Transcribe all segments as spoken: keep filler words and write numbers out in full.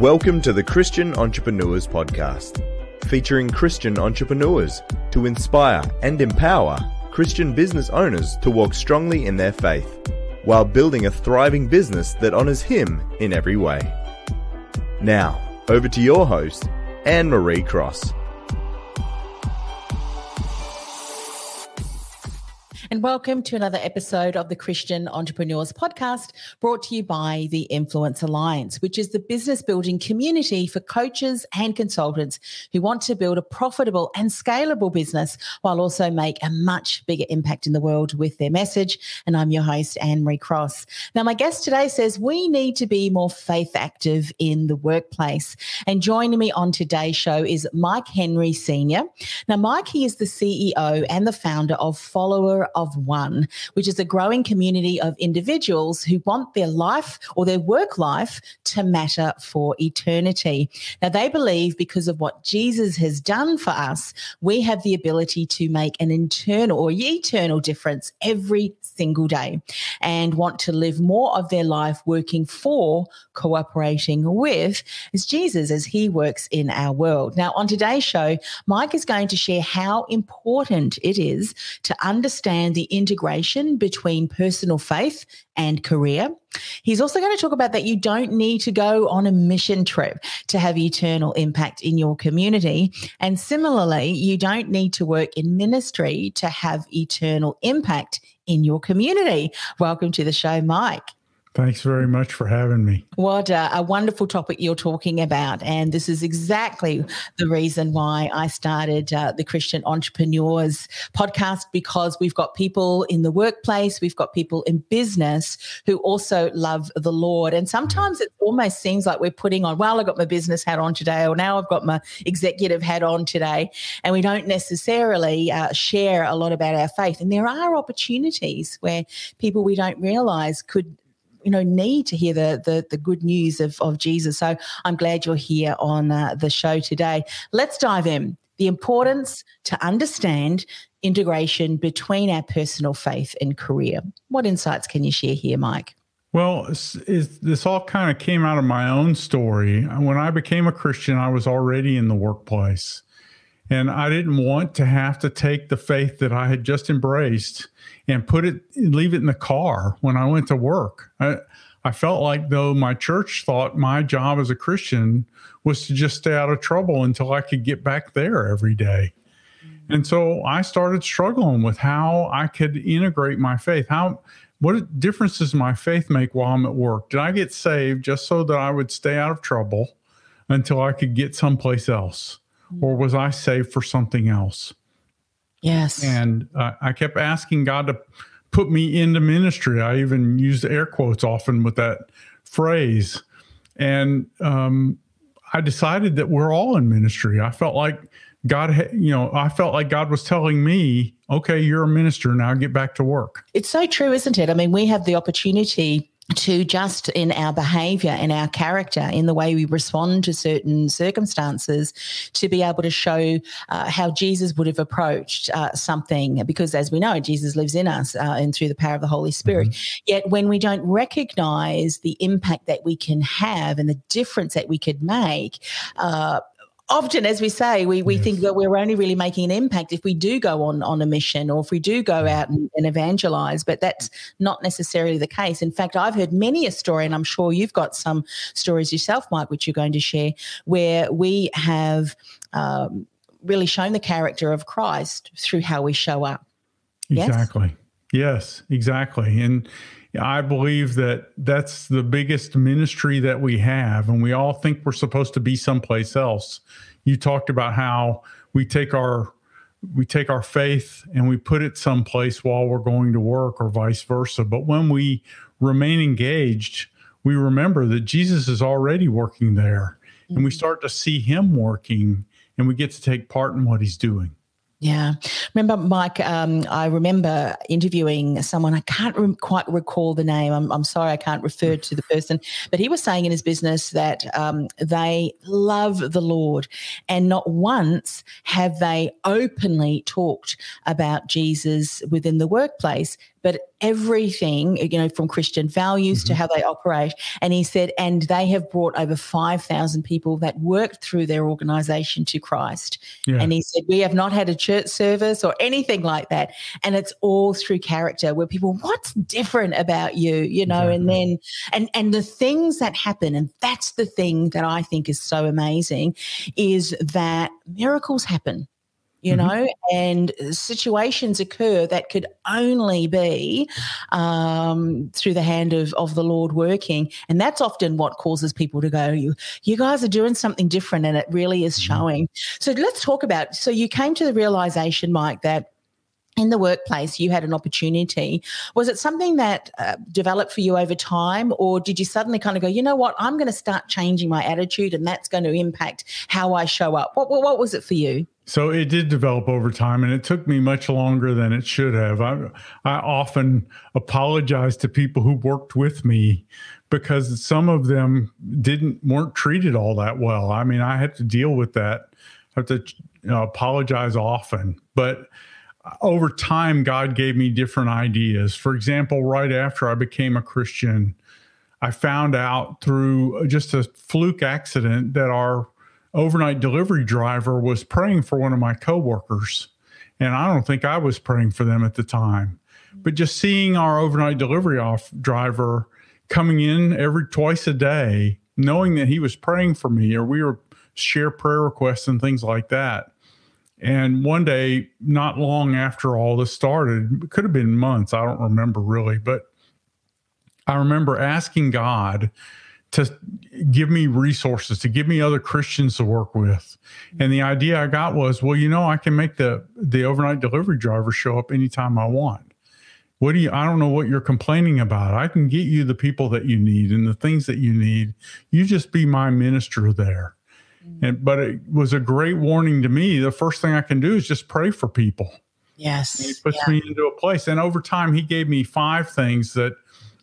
Welcome to the Christian Entrepreneurs Podcast, featuring Christian entrepreneurs to inspire and empower Christian business owners to walk strongly in their faith, while building a thriving business that honors Him in every way. Now, over to your host, Anne-Marie Cross. And welcome to another episode of the Christian Entrepreneurs Podcast, brought to you by the Influence Alliance, which is the business building community for coaches and consultants who want to build a profitable and scalable business while also make a much bigger impact in the world with their message. And I'm your host, Anne-Marie Cross. Now, my guest today says we need to be more faith active in the workplace. And joining me on today's show is Mike Henry Senior Now, Mike, he is the C E O and the founder of Follower of One, which is a growing community of individuals who want their life or their work life to matter for eternity. Now, they believe because of what Jesus has done for us, we have the ability to make an internal or eternal difference every single day, and want to live more of their life working for, cooperating with, as Jesus as He works in our world. Now, on today's show, Mike is going to share how important it is to understand and the integration between personal faith and career. He's also going to talk about that you don't need to go on a mission trip to have eternal impact in your community. And similarly, you don't need to work in ministry to have eternal impact in your community. Welcome to the show, Mike. Thanks very much for having me. What a, a wonderful topic you're talking about. And this is exactly the reason why I started uh, the Christian Entrepreneurs Podcast, because we've got people in the workplace, we've got people in business who also love the Lord. And sometimes it almost seems like we're putting on, well, I got my business hat on today, or now I've got my executive hat on today. And we don't necessarily uh, share a lot about our faith. And there are opportunities where people we don't realize could you know, need to hear the the, the good news of, of Jesus. So I'm glad you're here on uh, the show today. Let's dive in. The importance to understand integration between our personal faith and career. What insights can you share here, Mike? Well, it's, it's, this all kind of came out of my own story. When I became a Christian, I was already in the workplace, and I didn't want to have to take the faith that I had just embraced and put it, leave it in the car when I went to work. I, I felt like though my church thought my job as a Christian was to just stay out of trouble until I could get back there every day. Mm-hmm. And so I started struggling with how I could integrate my faith. How, what difference does my faith make while I'm at work? Did I get saved just so that I would stay out of trouble until I could get someplace else? Mm-hmm. Or was I saved for something else? Yes. And uh, I kept asking God to put me into ministry. I even used air quotes often with that phrase. And um, I decided that we're all in ministry. I felt like God, had, you know, I felt like God was telling me, okay, you're a minister, now get back to work. It's so true, isn't it? I mean, we have the opportunity to just in our behavior and our character, in the way we respond to certain circumstances, to be able to show uh, how Jesus would have approached uh, something, because as we know, Jesus lives in us uh, and through the power of the Holy Spirit. Mm-hmm. Yet when we don't recognize the impact that we can have and the difference that we could make, uh, often, as we say, we, we yes. think that we're only really making an impact if we do go on, on a mission, or if we do go out and, and evangelize, but that's not necessarily the case. In fact, I've heard many a story, and I'm sure you've got some stories yourself, Mike, which you're going to share, where we have um, really shown the character of Christ through how we show up. Yes? Exactly. Yes, exactly. And I believe that that's the biggest ministry that we have, and we all think we're supposed to be someplace else. You talked about how we take our we take our faith and we put it someplace while we're going to work, or vice versa. But when we remain engaged, we remember that Jesus is already working there, and we start to see Him working, and we get to take part in what He's doing. Yeah. Remember, Mike, um, I remember interviewing someone. I can't re- quite recall the name. I'm, I'm sorry, I can't refer to the person. But he was saying in his business that um, they love the Lord, and not once have they openly talked about Jesus within the workplace. but everything, you know, from Christian values mm-hmm. to how they operate. And he said, and they have brought over five thousand people that worked through their organisation to Christ. Yeah. And he said, we have not had a church service or anything like that. And it's all through character, where people, what's different about you, you know, exactly. and then, and, and the things that happen, and that's the thing that I think is so amazing, is that miracles happen. You know, mm-hmm. and situations occur that could only be um, through the hand of, of the Lord working. And that's often what causes people to go, you, you guys are doing something different, and it really is showing. So let's talk about, so you came to the realization, Mike, that in the workplace you had an opportunity. Was it something that uh, developed for you over time, or did you suddenly kind of go, you know what, I'm going to start changing my attitude and that's going to impact how I show up? What, what, what was it for you? So it did develop over time, and it took me much longer than it should have. I, I often apologize to people who worked with me because some of them didn't weren't treated all that well. I mean, I had to deal with that. I have to you know, apologize often. But over time, God gave me different ideas. For example, right after I became a Christian, I found out through just a fluke accident that our overnight delivery driver was praying for one of my coworkers, and I don't think I was praying for them at the time. But just seeing our overnight delivery off driver coming in every twice a day, knowing that he was praying for me, or we were share prayer requests and things like that. And one day, not long after all this started, it could have been months, I don't remember really, but I remember asking God to give me resources, to give me other Christians to work with. And the idea I got was, well, you know, I can make the, the overnight delivery driver show up anytime I want. What do you, I don't know what you're complaining about. I can get you the people that you need and the things that you need. You just be my minister there. Mm-hmm. And, but it was a great warning to me. The first thing I can do is just pray for people. Yes. And he puts yeah. me into a place. And over time, he gave me five things that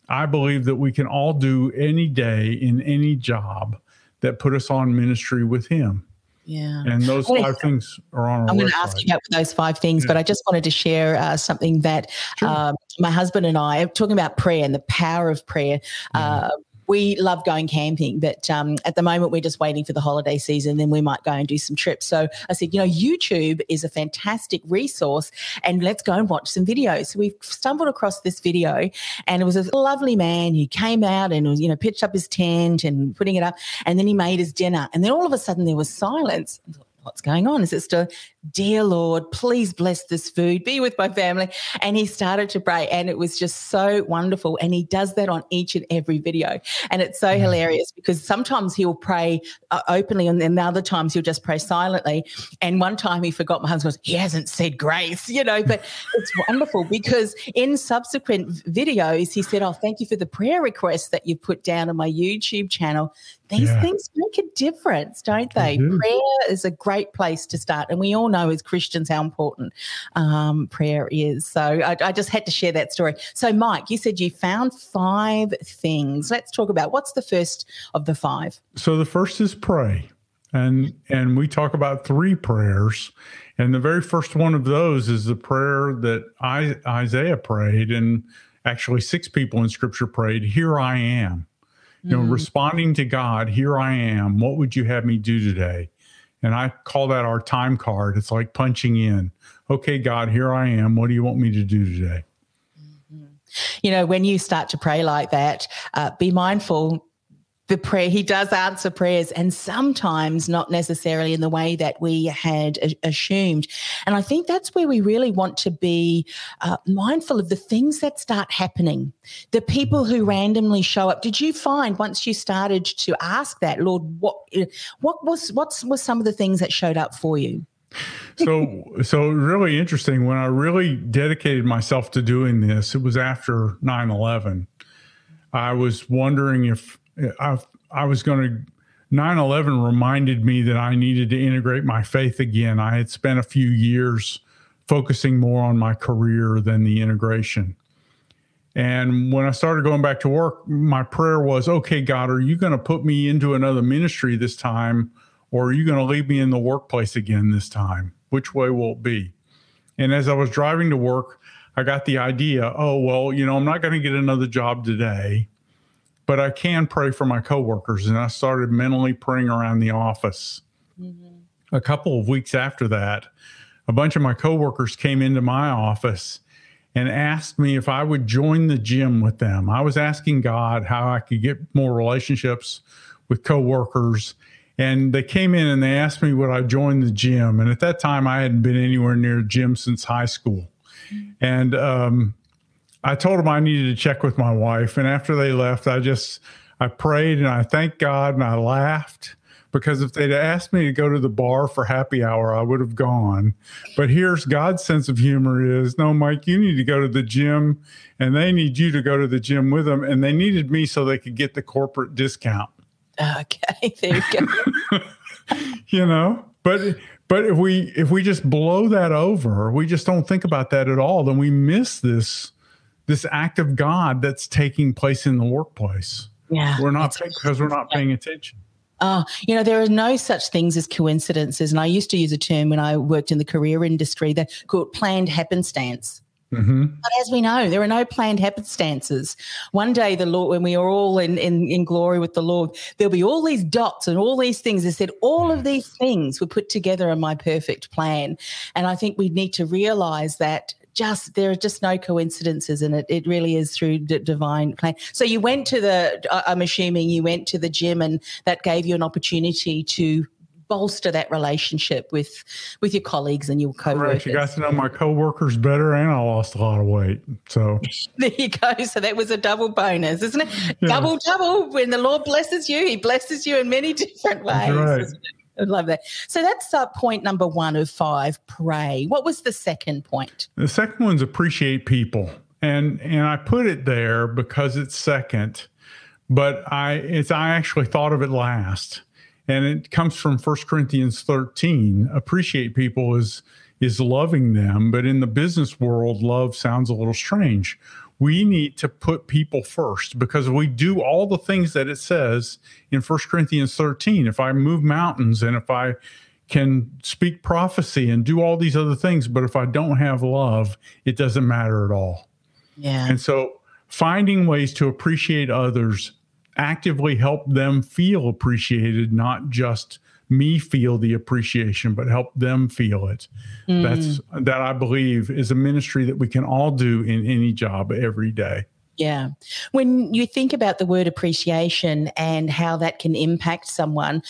I believe that we can all do any day in any job that put us on ministry with him. Yeah. And those five things are on our I'm going to ask you about those five things, yeah. but I just wanted to share uh, something that sure. um, my husband and I are talking about prayer and the power of prayer. Yeah. Uh, we love going camping, but um, at the moment we're just waiting for the holiday season. Then we might go and do some trips. So I said, you know, YouTube is a fantastic resource, and let's go and watch some videos. So we stumbled across this video, and it was a lovely man who came out and was, you know, pitched up his tent and putting it up, and then he made his dinner. And then all of a sudden there was silence. What's going on? Is it still, dear Lord, please bless this food, be with my family? And he started to pray, and it was just so wonderful. And he does that on each and every video. And it's so mm-hmm. hilarious, because sometimes he'll pray uh, openly, and then other times he'll just pray silently. And one time he forgot, my husband goes, he hasn't said grace, you know, but it's wonderful, because in subsequent videos, he said, oh, thank you for the prayer requests that you put down on my YouTube channel. These yeah. things make a difference, don't they? Mm-hmm. Prayer is a great place to start. And we all know as Christians how important um, prayer is. So I, I just had to share that story. So, Mike, you said you found five things. Let's talk about what's the first of the five. So the first is pray. And, and we talk about three prayers. And the very first one of those is the prayer that I, Isaiah prayed, and actually six people in Scripture prayed, here I am. You know, responding to God, here I am, what would you have me do today? And I call that our time card. It's like punching in. Okay, God, here I am. What do you want me to do today? You know, when you start to pray like that, uh, be mindful. The prayer, he does answer prayers, and sometimes not necessarily in the way that we had assumed. And I think that's where we really want to be uh, mindful of the things that start happening, the people who randomly show up. Did you find once you started to ask that, Lord, what what was what was some of the things that showed up for you? So, so really interesting. When I really dedicated myself to doing this, it was after nine eleven. I was wondering if I, I was going to, nine eleven reminded me that I needed to integrate my faith again. I had spent a few years focusing more on my career than the integration. And when I started going back to work, my prayer was, okay, God, are you going to put me into another ministry this time, or are you going to leave me in the workplace again this time? Which way will it be? And as I was driving to work, I got the idea, oh, well, you know, I'm not going to get another job today, but I can pray for my coworkers. And I started mentally praying around the office. Mm-hmm. A couple of weeks after that, a bunch of my coworkers came into my office and asked me if I would join the gym with them. I was asking God how I could get more relationships with coworkers. And they came in and they asked me would I join the gym. And at that time, I hadn't been anywhere near a gym since high school. And um, I told them I needed to check with my wife. And after they left, I just, I prayed and I thanked God and I laughed. Because if they'd asked me to go to the bar for happy hour, I would have gone. But here's God's sense of humor is, no, Mike, you need to go to the gym, and they need you to go to the gym with them. And they needed me so they could get the corporate discount. Okay, there you go. You know, but but if we if we just blow that over, we just don't think about that at all, then we miss this this act of God that's taking place in the workplace. Yeah, we're not because we're not paying attention. Oh, you know, there are no such things as coincidences. And I used to use a term when I worked in the career industry that called planned happenstance. Mm-hmm. But as we know, there are no planned happenstances. One day, the Lord, when we are all in, in, in glory with the Lord, there'll be all these dots and all these things. They said all of these things were put together in my perfect plan. And I think we need to realize that just there are just no coincidences in it. It really is through d- divine plan. So you went to the, I'm assuming you went to the gym, and that gave you an opportunity to bolster that relationship with with your colleagues and your coworkers. Correct. You got to know my coworkers better, and I lost a lot of weight. So there you go. So that was a double bonus, isn't it? Yeah. Double, double. When the Lord blesses you, he blesses you in many different ways. That's right. Isn't it? I love that. So that's uh, point number one of five, pray. What was the second point? The second one's appreciate people. And and I put it there because it's second, but I it's I actually thought of it last. And it comes from First Corinthians thirteen. Appreciate people is is loving them, but in the business world, love sounds a little strange. We need to put people first because we do all the things that it says in First Corinthians thirteen. If I move mountains and if I can speak prophecy and do all these other things, but if I don't have love, it doesn't matter at all. Yeah. And so finding ways to appreciate others, actively help them feel appreciated, not just me feel the appreciation, but help them feel it. Mm. That's that I believe is a ministry that we can all do in any job every day. Yeah. When you think about the word appreciation and how that can impact someone,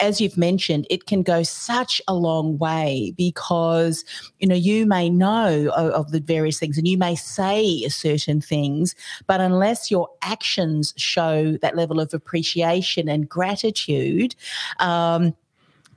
as you've mentioned, it can go such a long way because, you know, you may know of, of the various things and you may say certain things, but unless your actions show that level of appreciation and gratitude, um,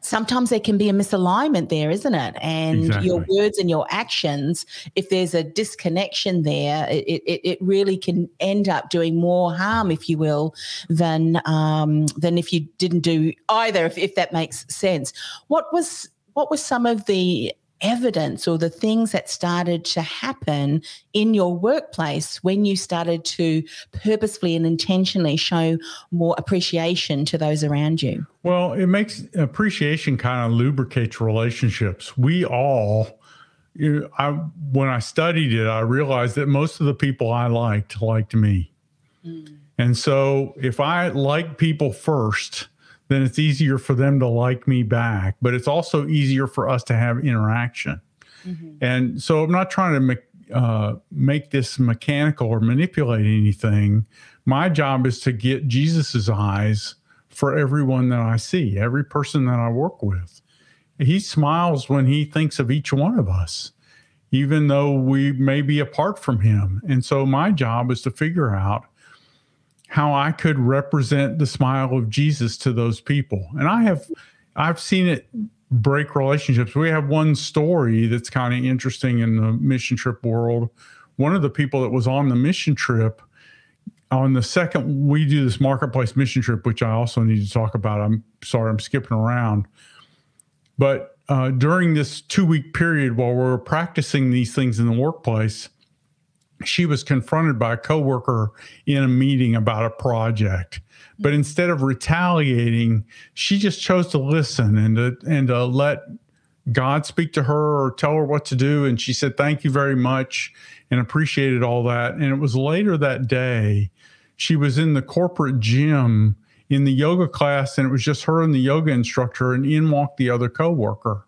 sometimes there can be a misalignment there, isn't it? And exactly. Your words and your actions, if there's a disconnection there, it, it, it really can end up doing more harm, if you will, than um, than if you didn't do either, if, if that makes sense. What was what was some of the evidence or the things that started to happen in your workplace when you started to purposefully and intentionally show more appreciation to those around you? Well, it makes appreciation kind of lubricates relationships. We all, you know, I, when I studied it, I realized that most of the people I liked liked me. Mm. And so if I like people first, then it's easier for them to like me back, but it's also easier for us to have interaction. Mm-hmm. And so I'm not trying to make, uh, make this mechanical or manipulate anything. My job is to get Jesus's eyes for everyone that I see, every person that I work with. He smiles when he thinks of each one of us, even though we may be apart from him. And so my job is to figure out how I could represent the smile of Jesus to those people. And I have, I've seen it break relationships. We have one story that's kind of interesting in the mission trip world. One of the people that was on the mission trip, on the second, we do this marketplace mission trip, which I also need to talk about. I'm sorry, I'm skipping around. But uh, during this two-week period while we were practicing these things in the workplace, she was confronted by a coworker in a meeting about a project, but instead of retaliating, she just chose to listen and to, and to let God speak to her or tell her what to do. And she said, thank you very much, and appreciated all that. And it was later that day, she was in the corporate gym in the yoga class, and it was just her and the yoga instructor, and in walked the other coworker.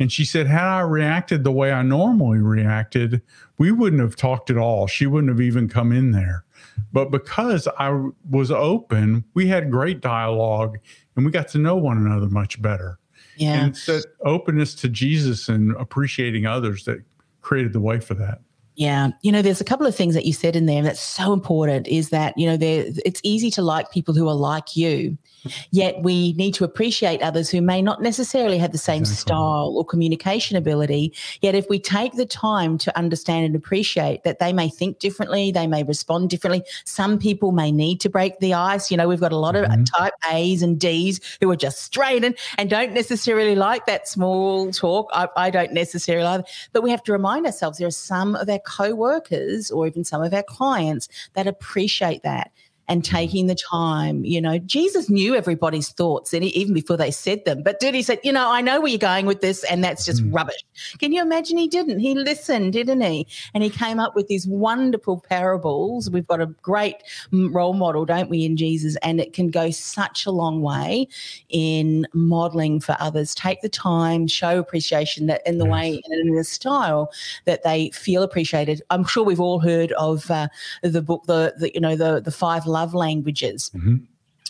And she said, had I reacted the way I normally reacted, we wouldn't have talked at all. She wouldn't have even come in there. But because I was open, we had great dialogue, and we got to know one another much better. Yeah. And it's that openness to Jesus and appreciating others that created the way for that. Yeah. You know, there's a couple of things that you said in there that's so important, is that, you know, there it's easy to like people who are like you, yet we need to appreciate others who may not necessarily have the same exactly. style or communication ability. Yet if we take the time to understand and appreciate that they may think differently, they may respond differently. Some people may need to break the ice. You know, we've got a lot mm-hmm. of type A's and D's who are just straight and, and don't necessarily like that small talk. I, I don't necessarily either. But we have to remind ourselves there are some of our co-workers or even some of our clients that appreciate that, and taking the time. You know, Jesus knew everybody's thoughts even before they said them. But dude, he said, you know, I know where you're going with this, and that's just mm. rubbish. Can you imagine? He didn't. He listened, didn't he? And he came up with these wonderful parables. We've got a great role model, don't we, in Jesus? And it can go such a long way in modeling for others. Take the time, show appreciation that in the yes. way and in the style that they feel appreciated. I'm sure we've all heard of uh, the book, the, the you know, the the five love languages mm-hmm.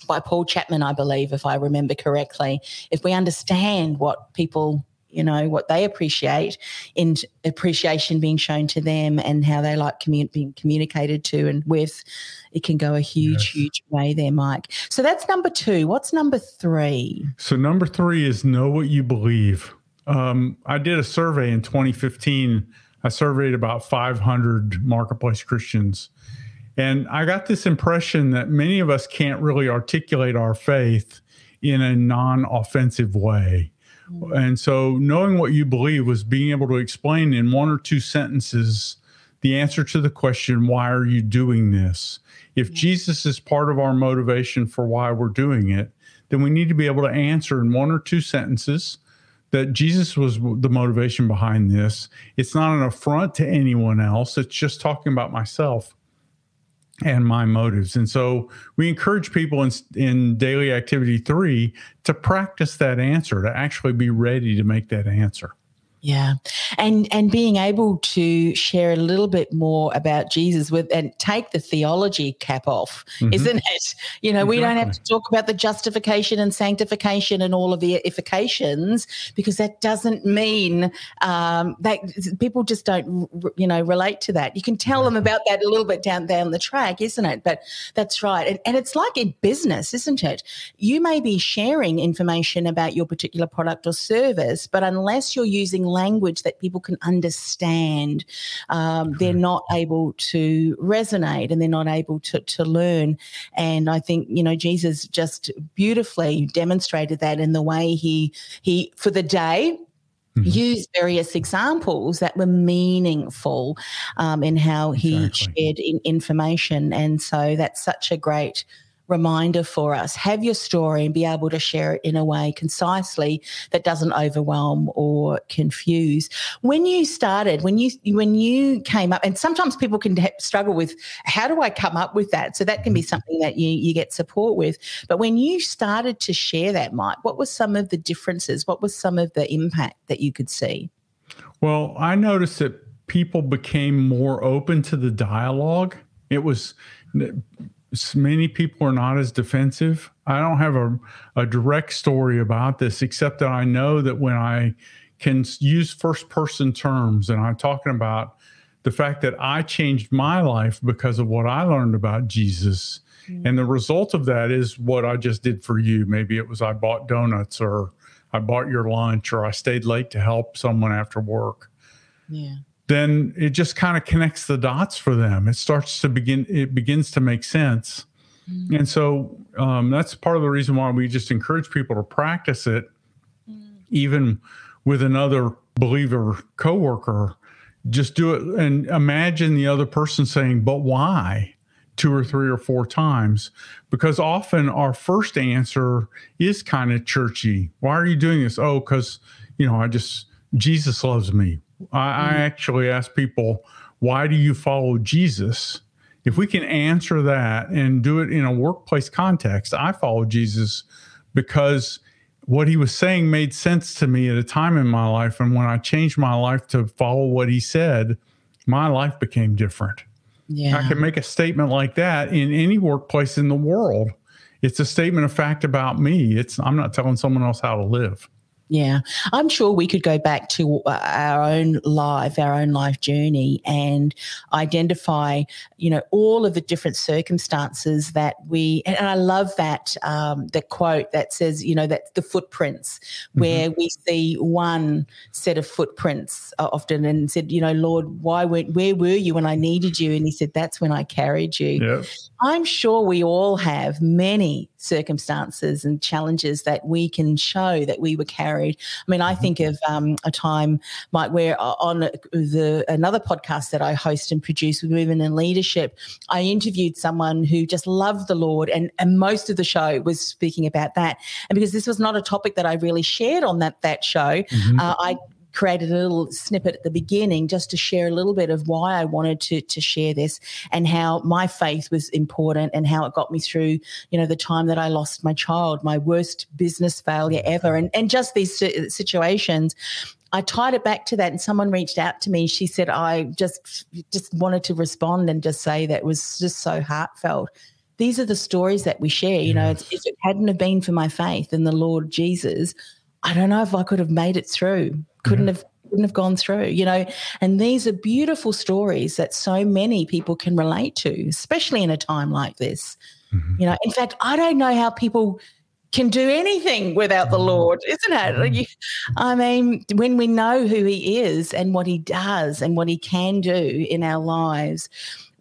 by Paul Chapman, I believe, if I remember correctly. If we understand what people, you know, what they appreciate, in appreciation being shown to them and how they like commun- being communicated to and with, it can go a huge, yes. huge way there, Mike. So that's number two. What's number three? So number three is know what you believe. Um, I did a survey in twenty fifteen. I surveyed about five hundred marketplace Christians. And I got this impression that many of us can't really articulate our faith in a non-offensive way. And so knowing what you believe was being able to explain in one or two sentences the answer to the question, why are you doing this? If Jesus is part of our motivation for why we're doing it, then we need to be able to answer in one or two sentences that Jesus was the motivation behind this. It's not an affront to anyone else. It's just talking about myself and my motives. And so we encourage people in, in daily activity three to practice that answer, to actually be ready to make that answer. Yeah. And and being able to share a little bit more about Jesus with and take the theology cap off, mm-hmm. isn't it? You know, exactly. we don't have to talk about the justification and sanctification and all of the ifications, because that doesn't mean um, that people just don't, you know, relate to that. You can tell them about that a little bit down, down the track, isn't it? But that's right. And, and it's like in business, isn't it? You may be sharing information about your particular product or service, but unless you're using language that people can understand, um, they're not able to resonate and they're not able to, to learn. And I think, you know, Jesus just beautifully demonstrated that in the way he, he for the day, mm-hmm. used various examples that were meaningful um, in how he exactly. shared in, information. And so that's such a great reminder for us. Have your story and be able to share it in a way concisely that doesn't overwhelm or confuse. When you started, when you when you came up, and sometimes people can struggle with, how do I come up with that? So that can be something that you, you get support with. But when you started to share that, Mike, what were some of the differences? What was some of the impact that you could see? Well, I noticed that people became more open to the dialogue. It was... Many people are not as defensive. I don't have a, a direct story about this, except that I know that when I can use first-person terms, and I'm talking about the fact that I changed my life because of what I learned about Jesus, mm-hmm. and the result of that is what I just did for you. Maybe it was I bought donuts, or I bought your lunch, or I stayed late to help someone after work. Yeah. Then it just kind of connects the dots for them. It starts to begin, it begins to make sense. Mm. And so um, that's part of the reason why we just encourage people to practice it, mm. even with another believer coworker. Just do it and imagine the other person saying, but why? Two or three or four times, because often our first answer is kind of churchy. Why are you doing this? Oh, because you know, I just, Jesus loves me. I, mm-hmm. I actually ask people, why do you follow Jesus? If we can answer that and do it in a workplace context, I follow Jesus because what he was saying made sense to me at a time in my life. And when I changed my life to follow what he said, my life became different. Yeah. I can make a statement like that in any workplace in the world. It's a statement of fact about me. It's I'm not telling someone else how to live. Yeah, I'm sure we could go back to our own life, our own life journey and identify, you know, all of the different circumstances that we, and I love that, um, the quote that says, you know, that the footprints where mm-hmm. we see one set of footprints often and said, you know, Lord, why weren't, where were you when I needed you? And he said, that's when I carried you. Yep. I'm sure we all have many circumstances and challenges that we can show that we were carrying. I mean, I think of um, a time, Mike, where on the another podcast that I host and produce with Women in Leadership, I interviewed someone who just loved the Lord, and, and most of the show was speaking about that. And because this was not a topic that I really shared on that that show, mm-hmm. uh, I created a little snippet at the beginning just to share a little bit of why I wanted to to share this and how my faith was important and how it got me through, you know, the time that I lost my child, my worst business failure ever, and, and just these situations. I tied it back to that, and someone reached out to me. She said, I just just wanted to respond and just say that it was just so heartfelt. These are the stories that we share. You know, yes. If it hadn't have been for my faith in the Lord Jesus, I don't know if I could have made it through. Couldn't have couldn't have gone through, you know. And these are beautiful stories that so many people can relate to, especially in a time like this. Mm-hmm. You know, in fact, I don't know how people can do anything without the Lord, isn't it? I mean, when we know who he is and what he does and what he can do in our lives,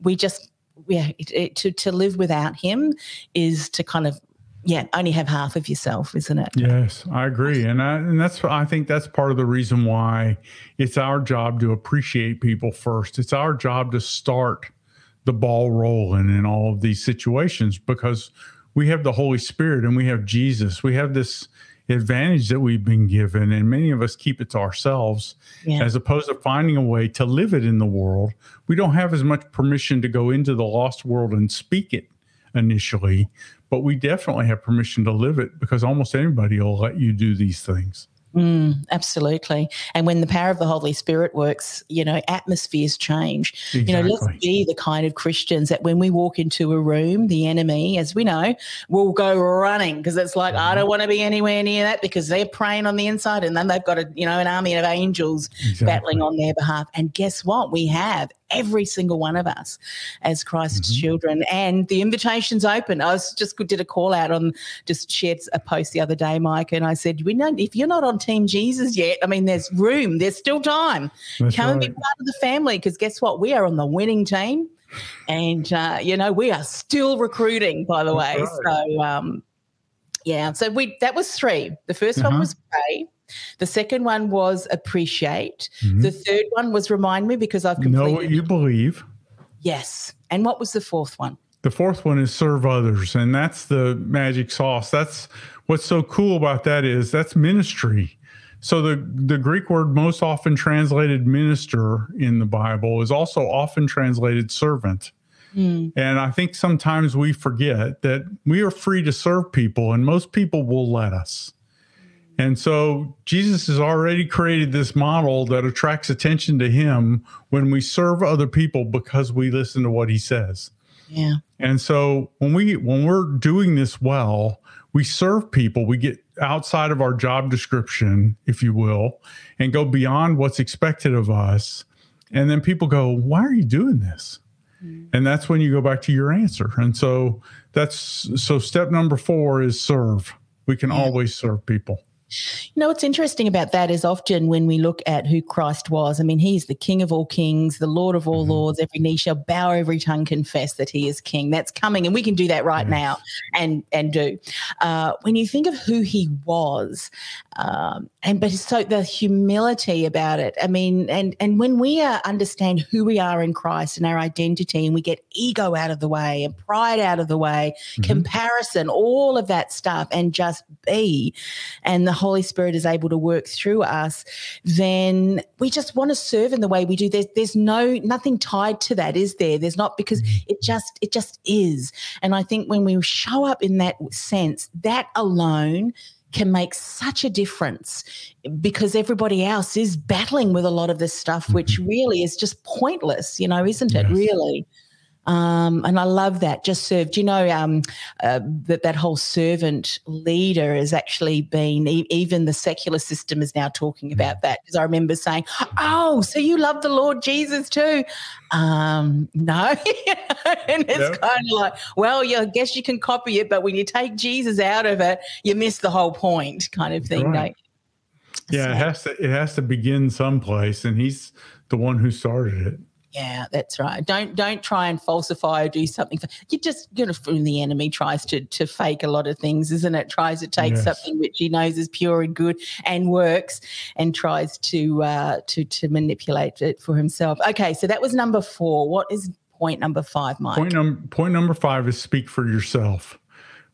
we just, yeah, it, it, to, to live without him is to kind of, yeah, only have half of yourself, isn't it? Yes, I agree. And I, and that's I think that's part of the reason why it's our job to appreciate people first. It's our job to start the ball rolling in all of these situations because we have the Holy Spirit and we have Jesus. We have this advantage that we've been given, and many of us keep it to ourselves yeah. as opposed to finding a way to live it in the world. We don't have as much permission to go into the lost world and speak it initially, but we definitely have permission to live it because almost anybody will let you do these things. Mm, absolutely. And when the power of the Holy Spirit works, you know, atmospheres change. Exactly. You know, let's be the kind of Christians that when we walk into a room, the enemy, as we know, will go running because it's like, yeah. I don't want to be anywhere near that because they're praying on the inside and then they've got, a you know, an army of angels exactly. battling on their behalf. And guess what? We have every single one of us as Christ's mm-hmm. children, and the invitation's open. I was just did a call out on, just shared a post the other day, Mike, and I said, "We know if you're not on Team Jesus yet, I mean, there's room, there's still time. That's Come right. and be part of the family because guess what? We are on the winning team, and uh, you know we are still recruiting. By the That's way, right. so um, yeah, so we that was three. The first uh-huh. one was pray. The second one was appreciate. Mm-hmm. The third one was remind me because I've completed. Know what you believe. Yes. And what was the fourth one? The fourth one is serve others. And that's the magic sauce. That's what's so cool about that is that's ministry. So the, the Greek word most often translated minister in the Bible is also often translated servant. Mm. And I think sometimes we forget that we are free to serve people, and most people will let us. And so Jesus has already created this model that attracts attention to him when we serve other people because we listen to what he says. Yeah. And so when we when we're doing this well, we serve people, we get outside of our job description, if you will, and go beyond what's expected of us. And then people go, "Why are you doing this?" Mm. And that's when you go back to your answer. And so that's so step number four is serve. We can yeah. always serve people. You know, what's interesting about that is often when we look at who Christ was, I mean, he's the King of all kings, the Lord of all mm-hmm. lords, every knee shall bow, every tongue confess that he is king. That's coming, and we can do that right yes. now and and do. Uh, when you think of who he was, um, and but so the humility about it, I mean, and, and when we uh, understand who we are in Christ and our identity, and we get ego out of the way and pride out of the way, mm-hmm. comparison, all of that stuff, and just be, and the Holy Spirit is able to work through us, then we just want to serve in the way we do. There's, there's no, nothing tied to that, is there? There's not, because it just, it just is. And I think when we show up in that sense, that alone can make such a difference, because everybody else is battling with a lot of this stuff, which really is just pointless, you know, isn't it? Yes. Really? Um, and I love that. Just served. You know, um, uh, that that whole servant leader has actually been, e- even the secular system is now talking about that. Because I remember saying, "Oh, so you love the Lord Jesus too?" Um, no, and it's yep. kind of like, well, yeah, I guess you can copy it, but when you take Jesus out of it, you miss the whole point, kind of thing. Right. Don't you? Yeah, so. it has to. It has to begin someplace, and He's the one who started it. Yeah, that's right. Don't don't try and falsify or do something. You just, you know, the enemy tries to to fake a lot of things, isn't it? Tries to take yes. something which he knows is pure and good and works, and tries to uh, to to manipulate it for himself. Okay, so that was number four. What is point number five, Mike? Point number point number five is speak for yourself.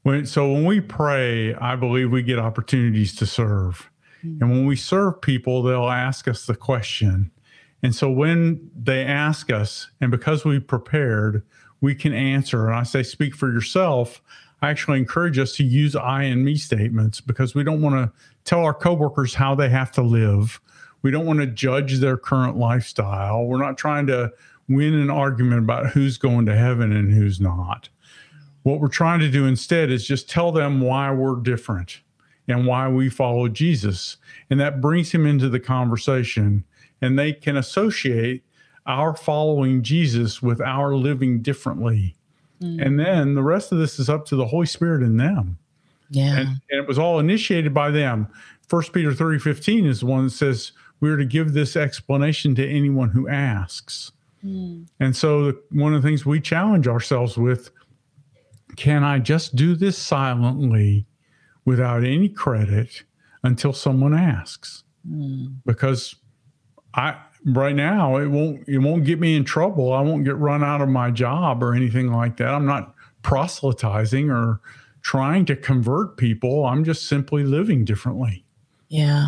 When so when we pray, I believe we get opportunities to serve, mm. and when we serve people, they'll ask us the question. And so when they ask us, and because we prepared, we can answer. And I say, speak for yourself. I actually encourage us to use I and me statements, because we don't want to tell our coworkers how they have to live. We don't want to judge their current lifestyle. We're not trying to win an argument about who's going to heaven and who's not. What we're trying to do instead is just tell them why we're different and why we follow Jesus. And that brings him into the conversation. And they can associate our following Jesus with our living differently. Mm. And then the rest of this is up to the Holy Spirit in them. Yeah. And, and it was all initiated by them. First Peter three fifteen is the one that says, we're to give this explanation to anyone who asks. Mm. And so the, one of the things we challenge ourselves with, can I just do this silently without any credit until someone asks? Mm. Because I, right now, it won't, it won't get me in trouble. I won't get run out of my job or anything like that. I'm not proselytizing or trying to convert people. I'm just simply living differently. Yeah.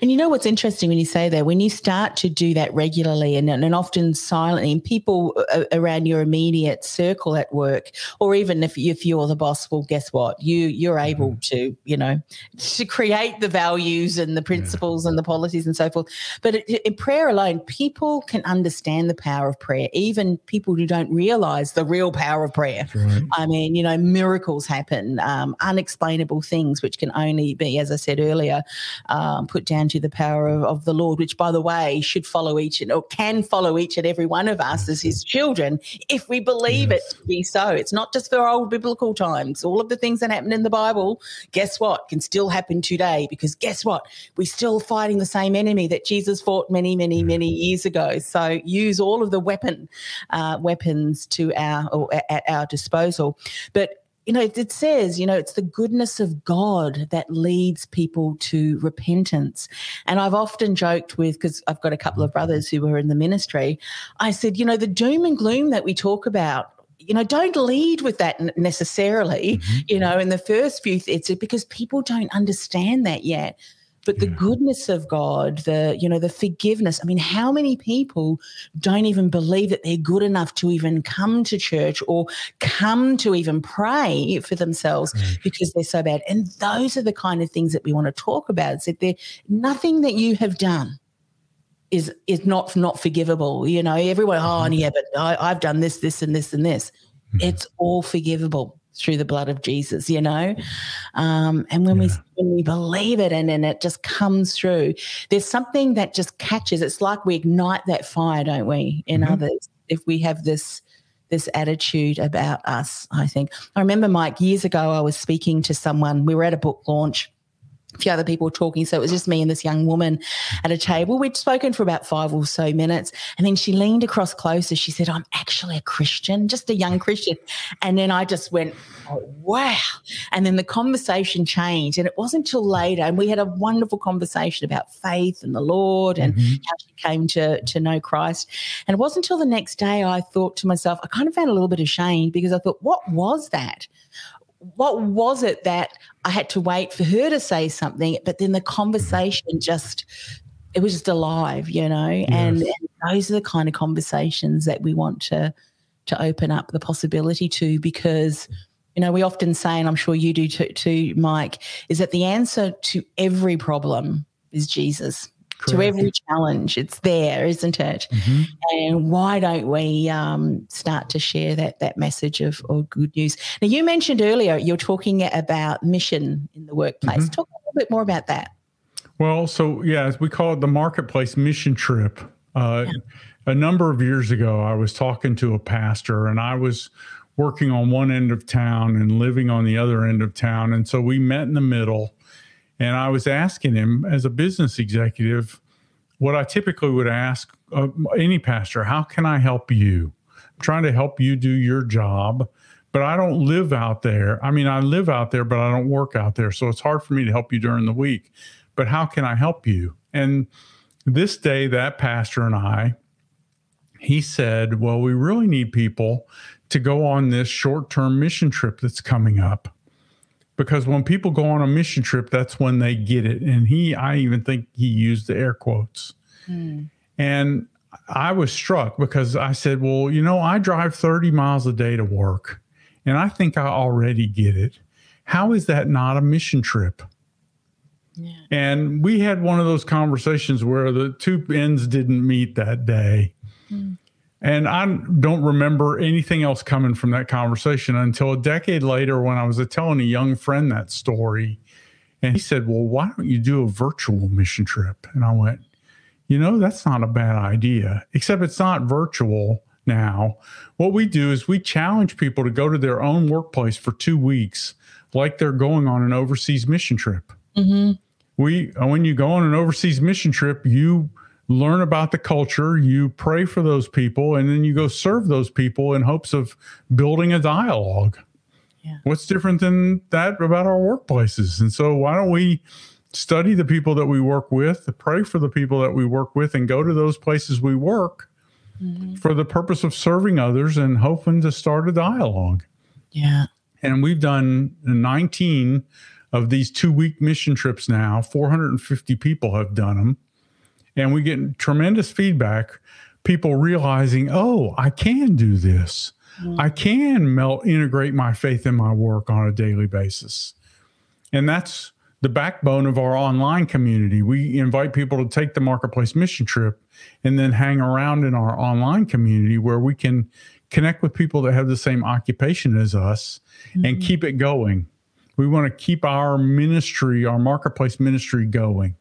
And you know what's interesting when you say that, when you start to do that regularly and, and often silently, and people around your immediate circle at work, or even if, if you're the boss, well, guess what? You, you're you able to, you know, to create the values and the principles yeah. and the policies and so forth. But in prayer alone, people can understand the power of prayer, even people who don't realize the real power of prayer. Right. I mean, you know, miracles happen, um, unexplainable things, which can only be, as I said earlier, Um, put down to the power of, of the Lord, which, by the way, should follow each and or can follow each and every one of us as his children if we believe yes. it to be so. It's not just for old biblical times. All of the things that happened in the Bible, guess what, can still happen today, because guess what? We're still fighting the same enemy that Jesus fought many, many, many years ago. So use all of the weapon uh, weapons to our or at our disposal. But you know, it says, you know, it's the goodness of God that leads people to repentance. And I've often joked with, because I've got a couple of brothers who were in the ministry, I said, you know, the doom and gloom that we talk about, you know, don't lead with that necessarily, mm-hmm. you know, in the first few, th- it's because people don't understand that yet. But the goodness of God, the, you know, the forgiveness. I mean, how many people don't even believe that they're good enough to even come to church or come to even pray for themselves right. because they're so bad? And those are the kind of things that we want to talk about. It's that there, nothing that you have done is is not not forgivable. You know, everyone, oh, yeah, but I, I've done this, this, and this, and this. Mm-hmm. It's all forgivable through the blood of Jesus, you know, um, and when yeah. we when we believe it and then it just comes through, there's something that just catches. It's like we ignite that fire, don't we, in mm-hmm. others if we have this this attitude about us, I think. I remember, Mike, years ago I was speaking to someone. We were at a book launch, a few other people were talking, so it was just me and this young woman at a table. We'd spoken for about five or so minutes, and then she leaned across closer. She said, I'm actually a Christian, just a young Christian. And then I just went, oh, wow. And then the conversation changed, and it wasn't until later, and we had a wonderful conversation about faith and the Lord and mm-hmm. how she came to, to know Christ. And it wasn't until the next day I thought to myself, I kind of found a little bit ashamed, because I thought, what was that? what was it that I had to wait for her to say something, but then the conversation just, it was just alive, you know, yes. and, and those are the kind of conversations that we want to to open up the possibility to, because, you know, we often say, and I'm sure you do too, too Mike, is that the answer to every problem is Jesus. Correct. To every challenge, it's there, isn't it? Mm-hmm. And why don't we um, start to share that that message of, of good news? Now, you mentioned earlier you're talking about mission in the workplace. Mm-hmm. Talk a little bit more about that. Well, so, yeah, we call it the marketplace mission trip. Uh, yeah. A number of years ago, I was talking to a pastor, and I was working on one end of town and living on the other end of town. And so we met in the middle. And I was asking him, as a business executive, what I typically would ask uh, any pastor: how can I help you? I'm trying to help you do your job, but I don't live out there. I mean, I live out there, but I don't work out there. So it's hard for me to help you during the week, but how can I help you? And this day, that pastor and I, he said, well, we really need people to go on this short-term mission trip that's coming up. Because when people go on a mission trip, that's when they get it. And he, I even think he used the air quotes. Mm. And I was struck because I said, well, you know, I drive thirty miles a day to work, and I think I already get it. How is that not a mission trip? Yeah. And we had one of those conversations where the two ends didn't meet that day. Mm. And I don't remember anything else coming from that conversation until a decade later when I was telling a young friend that story. And he said, well, why don't you do a virtual mission trip? And I went, you know, that's not a bad idea, except it's not virtual now. What we do is we challenge people to go to their own workplace for two weeks, like they're going on an overseas mission trip. Mm-hmm. We, when you go on an overseas mission trip, you learn about the culture, you pray for those people, and then you go serve those people in hopes of building a dialogue. Yeah. What's different than that about our workplaces? And so why don't we study the people that we work with, pray for the people that we work with, and go to those places we work mm-hmm. for the purpose of serving others and hoping to start a dialogue. Yeah. And we've done nineteen of these two-week mission trips now. four hundred fifty people have done them. And we get tremendous feedback, people realizing, oh, I can do this. Mm-hmm. I can melt, integrate my faith in my work on a daily basis. And that's the backbone of our online community. We invite people to take the Marketplace Mission Trip and then hang around in our online community where we can connect with people that have the same occupation as us mm-hmm. and keep it going. We want to keep our ministry, our marketplace ministry going.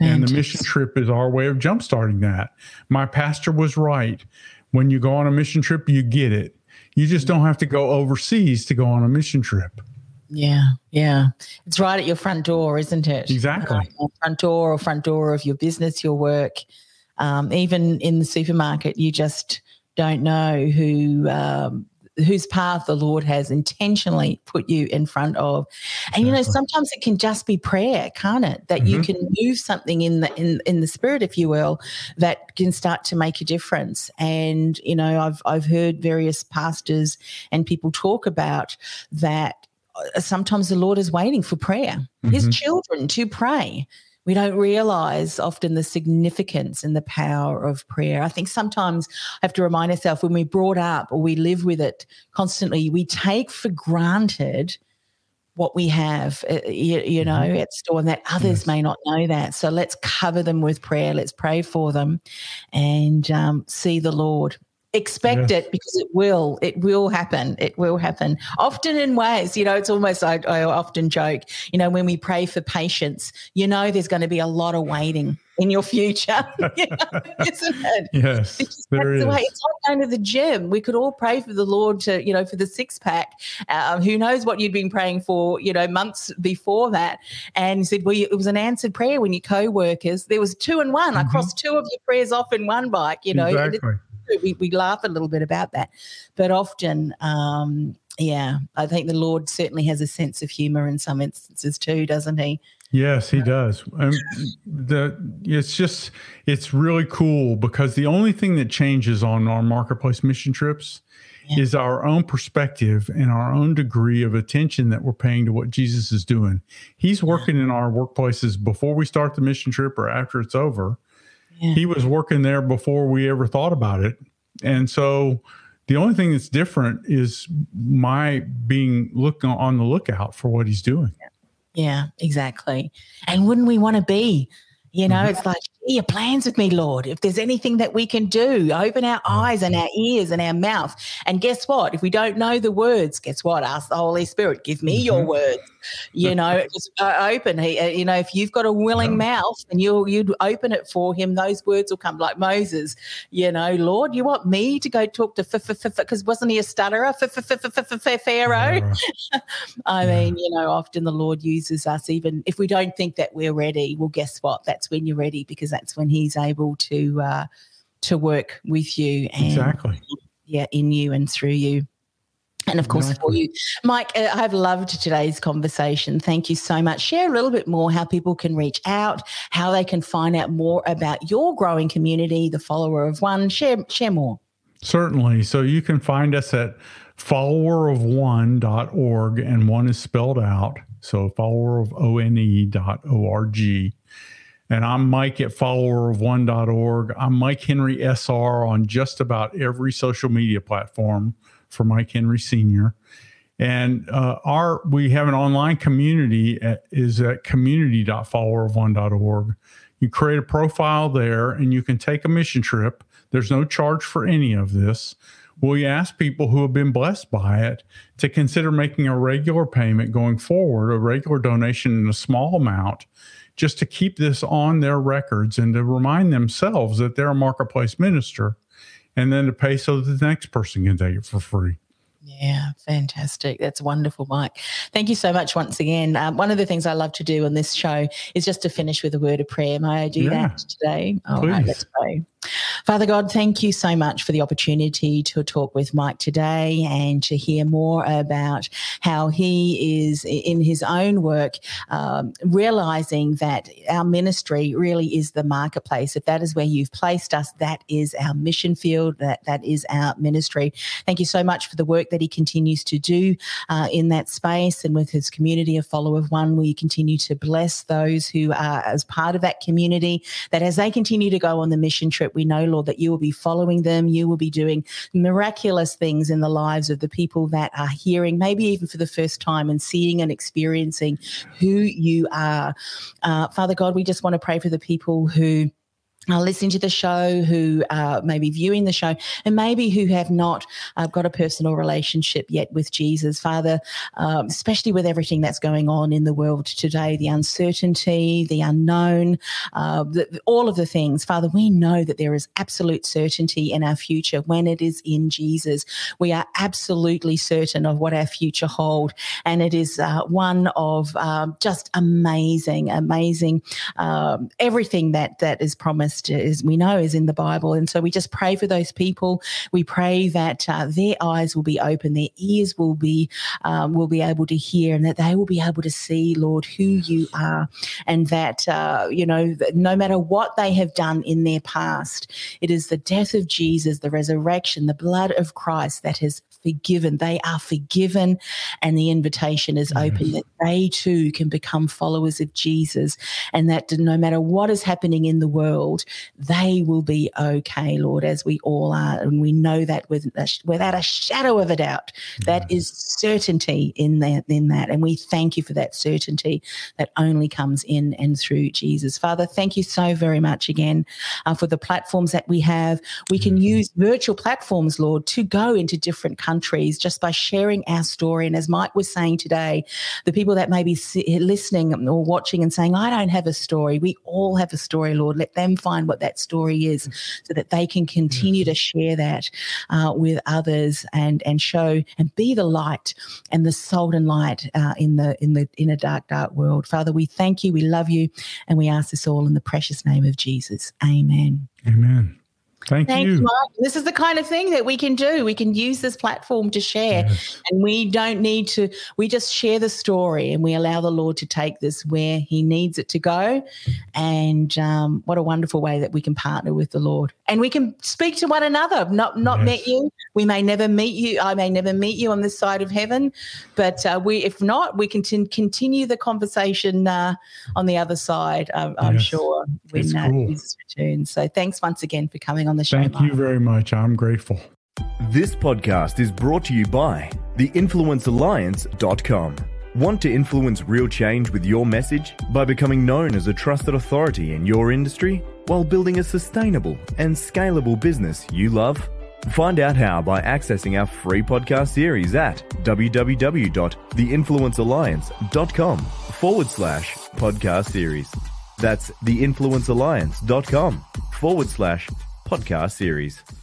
And the mission trip is our way of jumpstarting that. My pastor was right. When you go on a mission trip, you get it. You just don't have to go overseas to go on a mission trip. Yeah, yeah. It's right at your front door, isn't it? Exactly. Right, front door or front door of your business, your work. Um, even in the supermarket, you just don't know who um, whose path the Lord has intentionally put you in front of. And, you know, sometimes it can just be prayer, can't it? That mm-hmm. you can move something in the in, in the spirit, if you will, that can start to make a difference. And, you know, I've I've heard various pastors and people talk about that sometimes the Lord is waiting for prayer, mm-hmm. his children to pray. We don't realize often the significance and the power of prayer. I think sometimes I have to remind ourselves when we're brought up or we live with it constantly, we take for granted what we have, you, you know, at store, and that others yes. may not know that. So let's cover them with prayer. Let's pray for them and um, see the Lord. Expect yes. it, because it will. It will happen. It will happen. Often in ways, you know, it's almost, I, I often joke, you know, when we pray for patience, you know there's going to be a lot of waiting in your future, you know, isn't it? Yes, because there is. The way. It's like going to the gym. We could all pray for the Lord to, you know, for the six-pack. Um, who knows what you'd been praying for, you know, months before that. And he said, well, it was an answered prayer when your co-workers, there was two in one. Mm-hmm. I crossed two of your prayers off in one bike, you know. Exactly. We, we laugh a little bit about that, but often, um, yeah, I think the Lord certainly has a sense of humor in some instances too, doesn't he? Yes, he does. Um, the, it's just, it's really cool because the only thing that changes on our marketplace mission trips yeah. is our own perspective and our own degree of attention that we're paying to what Jesus is doing. He's working yeah. in our workplaces before we start the mission trip or after it's over. Yeah. He was working there before we ever thought about it. And so the only thing that's different is my being look on the lookout for what he's doing. Yeah, exactly. And wouldn't we want to be, you know, mm-hmm. it's like, your plans with me, Lord. If there's anything that we can do, open our eyes and our ears and our mouth. And guess what? If we don't know the words, guess what? Ask the Holy Spirit, give me mm-hmm. your words. You know, just open. You know, if you've got a willing yeah. mouth and you'll, you'd open it for him, those words will come like Moses. You know, Lord, you want me to go talk to, because wasn't he a stutterer? Pharaoh. I mean, you know, often the Lord uses us even if we don't think that we're ready. Well, guess what? That's when you're ready, because that's when he's able to uh, to work with you. And, exactly. Yeah, in you and through you. And, of course, for you. Mike, I've loved today's conversation. Thank you so much. Share a little bit more how people can reach out, how they can find out more about your growing community, the Follower of One. Share, share more. Certainly. So you can find us at follower of one dot org, and one is spelled out. So follower of one dot org. And I'm Mike at follower of one dot org. I'm Mike Henry S R on just about every social media platform for Mike Henry Senior And uh, our we have an online community at, is at community dot follower of one dot org. You create a profile there and you can take a mission trip. There's no charge for any of this. We ask people who have been blessed by it to consider making a regular payment going forward, a regular donation in a small amount, just to keep this on their records and to remind themselves that they're a marketplace minister, and then to pay so that the next person can take it for free. Yeah, fantastic. That's wonderful, Mike. Thank you so much once again. Um, one of the things I love to do on this show is just to finish with a word of prayer. May I do yeah, that today? All please. Right, let's pray. Father God, thank you so much for the opportunity to talk with Mike today and to hear more about how he is in his own work, um, realizing that our ministry really is the marketplace. If that is where you've placed us, that is our mission field, that, that is our ministry. Thank you so much for the work that he continues to do uh, in that space, and with his community of Follower of One, we continue to bless those who are as part of that community, that as they continue to go on the mission trip, we know, Lord, that you will be following them. You will be doing miraculous things in the lives of the people that are hearing, maybe even for the first time, and seeing and experiencing who you are. Uh, Father God, we just want to pray for the people who are listening to the show, who uh, may be viewing the show, and maybe who have not uh, got a personal relationship yet with Jesus. Father, um, especially with everything that's going on in the world today, the uncertainty, the unknown, uh, the, all of the things, Father, we know that there is absolute certainty in our future when it is in Jesus. We are absolutely certain of what our future holds, and it is uh, one of um, just amazing, amazing, um, everything that that is promised, as we know, is in the Bible. And so we just pray for those people. We pray that uh, their eyes will be open, their ears will be um, will be able to hear, and that they will be able to see, Lord, who you are, and that, uh, you know, that no matter what they have done in their past, it is the death of Jesus, the resurrection, the blood of Christ that has forgiven. They are forgiven, and the invitation is yes. open that they too can become followers of Jesus, and that no matter what is happening in the world, they will be okay, Lord, as we all are. And we know that with, without a shadow of a doubt, yes. that is certainty in that, in that. And we thank you for that certainty that only comes in and through Jesus. Father, thank you so very much again uh, for the platforms that we have. We can yes. use virtual platforms, Lord, to go into different countries just by sharing our story. And as Mike was saying today, the people that may be listening or watching and saying, I don't have a story. We all have a story, Lord. Let them find what that story is so that they can continue yes. to share that uh, with others, and, and show and be the light and the salt and light uh, in the in the in a dark, dark world. Father, we thank you. We love you. And we ask this all in the precious name of Jesus. Amen. Amen. Thank Thanks, you. Mike. This is the kind of thing that we can do. We can use this platform to share. Yes. And we don't need to, we just share the story and we allow the Lord to take this where he needs it to go. And um, what a wonderful way that we can partner with the Lord. And we can speak to one another. Not not yes. met you. We may never meet you. I may never meet you on this side of heaven. But uh, we, if not, we can t- continue the conversation uh, on the other side, I'm, yes. I'm sure, when uh, cool. Jesus returns. So thanks once again for coming on the show. Thank Mike. you very much. I'm grateful. This podcast is brought to you by the influence alliance dot com. Want to influence real change with your message by becoming known as a trusted authority in your industry while building a sustainable and scalable business you love? Find out how by accessing our free podcast series at www.theinfluencealliance.com forward slash podcast series. That's theinfluencealliance.com forward slash podcast series.